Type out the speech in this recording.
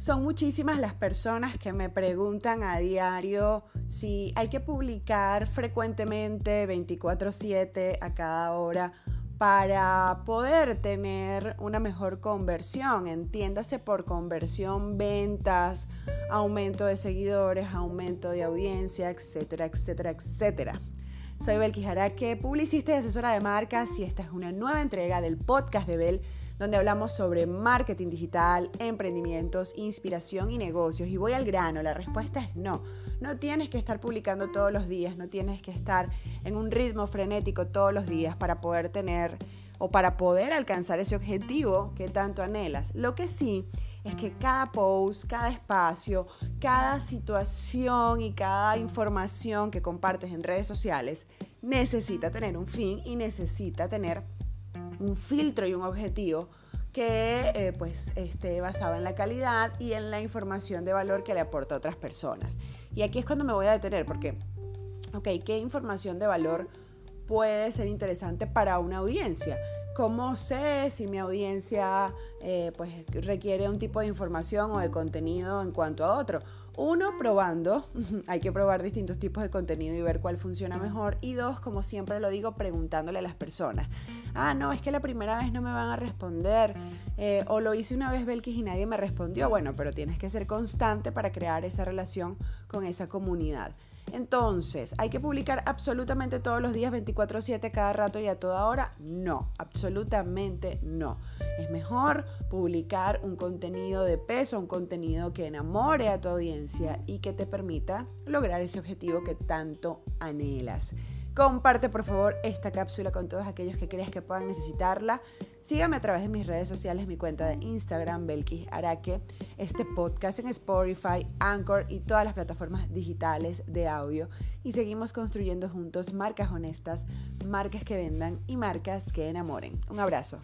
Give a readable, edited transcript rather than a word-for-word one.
Son muchísimas las personas que me preguntan a diario si hay que publicar frecuentemente 24/7 a cada hora para poder tener una mejor conversión. Entiéndase por conversión, ventas, aumento de seguidores, aumento de audiencia, etcétera, etcétera, etcétera. Soy Bel Quijara, publicista y asesora de marcas, y esta es una nueva entrega del podcast de Bel, donde hablamos sobre marketing digital, emprendimientos, inspiración y negocios. Y voy al grano, la respuesta es no. No tienes que estar publicando todos los días, no tienes que estar en un ritmo frenético todos los días para poder tener o para poder alcanzar ese objetivo que tanto anhelas. Lo que sí es que cada post, cada espacio, cada situación y cada información que compartes en redes sociales necesita tener un fin y necesita tener un filtro y un objetivo que esté basado en la calidad y en la información de valor que le aporta a otras personas. Y aquí es cuando me voy a detener porque, ¿qué información de valor puede ser interesante para una audiencia? ¿Cómo sé si mi audiencia requiere un tipo de información o de contenido en cuanto a otro? Uno, probando. Hay que probar distintos tipos de contenido y ver cuál funciona mejor. Y dos, como siempre lo digo, preguntándole a las personas. Ah, no, es que la primera vez no me van a responder. O lo hice una vez, Belkis, y nadie me respondió. Bueno, pero tienes que ser constante para crear esa relación con esa comunidad. Entonces, ¿hay que publicar absolutamente todos los días, 24/7, cada rato y a toda hora? No, absolutamente no. Es mejor publicar un contenido de peso, un contenido que enamore a tu audiencia y que te permita lograr ese objetivo que tanto anhelas. Comparte, por favor, esta cápsula con todos aquellos que creas que puedan necesitarla. Sígame a través de mis redes sociales, mi cuenta de Instagram, Belkis Araque, este podcast en Spotify, Anchor y todas las plataformas digitales de audio. Y seguimos construyendo juntos marcas honestas, marcas que vendan y marcas que enamoren. Un abrazo.